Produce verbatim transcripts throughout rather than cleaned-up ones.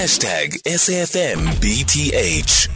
Hashtag S F M B T H.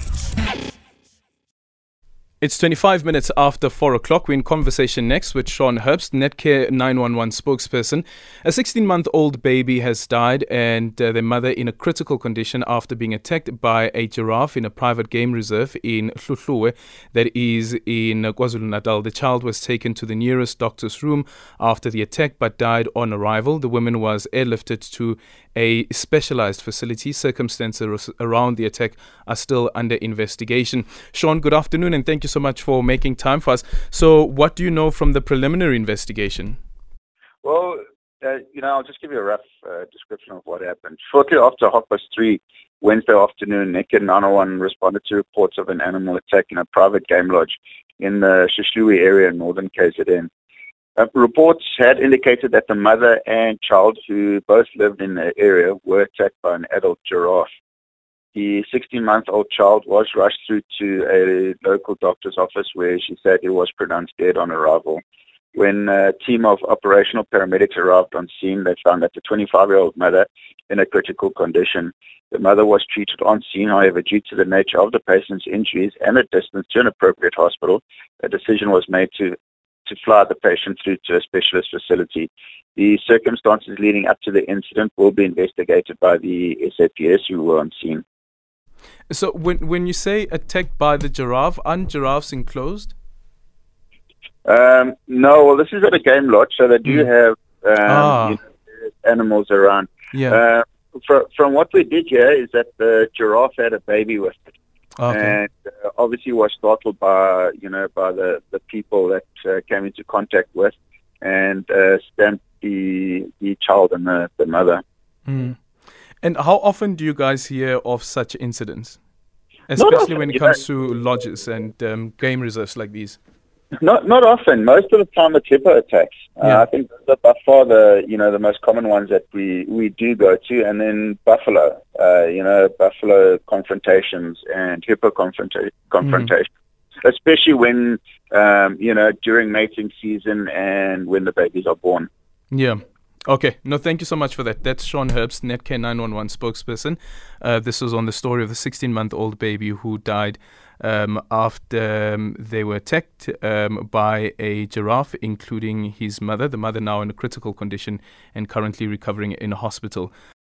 It's twenty-five minutes after four o'clock. We're in conversation next with Shawn Herbst, NetCare nine one one spokesperson. A sixteen-month-old baby has died and uh, their mother in a critical condition after being attacked by a giraffe in a private game reserve in Hluhluwe, that is in KwaZulu-Natal. The child was taken to the nearest doctor's room after the attack but died on arrival. The woman was airlifted to a specialized facility. Circumstances around the attack are still under investigation. Shawn, good afternoon and thank you so much for making time for us. So what do you know from the preliminary investigation? Well, uh, you know, I'll just give you a rough uh, description of what happened. Shortly after half past three Wednesday afternoon, NetCare nine one one responded to reports of an animal attack in a private game lodge in the Hluhluwe area in northern K Z N. Uh, reports had indicated that the mother and child, who both lived in the area, were attacked by an adult giraffe. The sixteen-month-old child was rushed through to a local doctor's office where she said he was pronounced dead on arrival. When a team of operational paramedics arrived on scene, they found that the twenty-five-year-old mother in a critical condition. The mother was treated on scene. However, due to the nature of the patient's injuries and the distance to an appropriate hospital, a decision was made to to fly the patient through to a specialist facility. The circumstances leading up to the incident will be investigated by the S A P S, who were on scene. So when when you say attacked by the giraffe, aren't giraffes enclosed? Um, no, well, this is at a game lodge, so they do mm. have um, ah. you know, animals around. Yeah. Uh, fr- from what we did here is that the giraffe had a baby with it. Okay. And uh, obviously was startled by, you know, by the, the people that uh, came into contact with and uh, stamped the, the child and the, the mother. Mm. And how often do you guys hear of such incidents, especially often, when it comes know. to lodges and um, game reserves like these? Not not often. Most of the time, it's hippo attacks. Yeah. Uh, I think those are by far the you know the most common ones that we, we do go to, and then buffalo, uh, you know, buffalo confrontations and hippo confronta- confrontations, mm. especially when um, you know during mating season and when the babies are born. Yeah. Okay. No, thank you so much for that. That's Shawn Herbst, NetCare nine one one spokesperson. Uh, this was on the story of the sixteen-month-old baby who died um, after um, they were attacked um, by a giraffe, including his mother. The mother now in a critical condition and currently recovering in a hospital.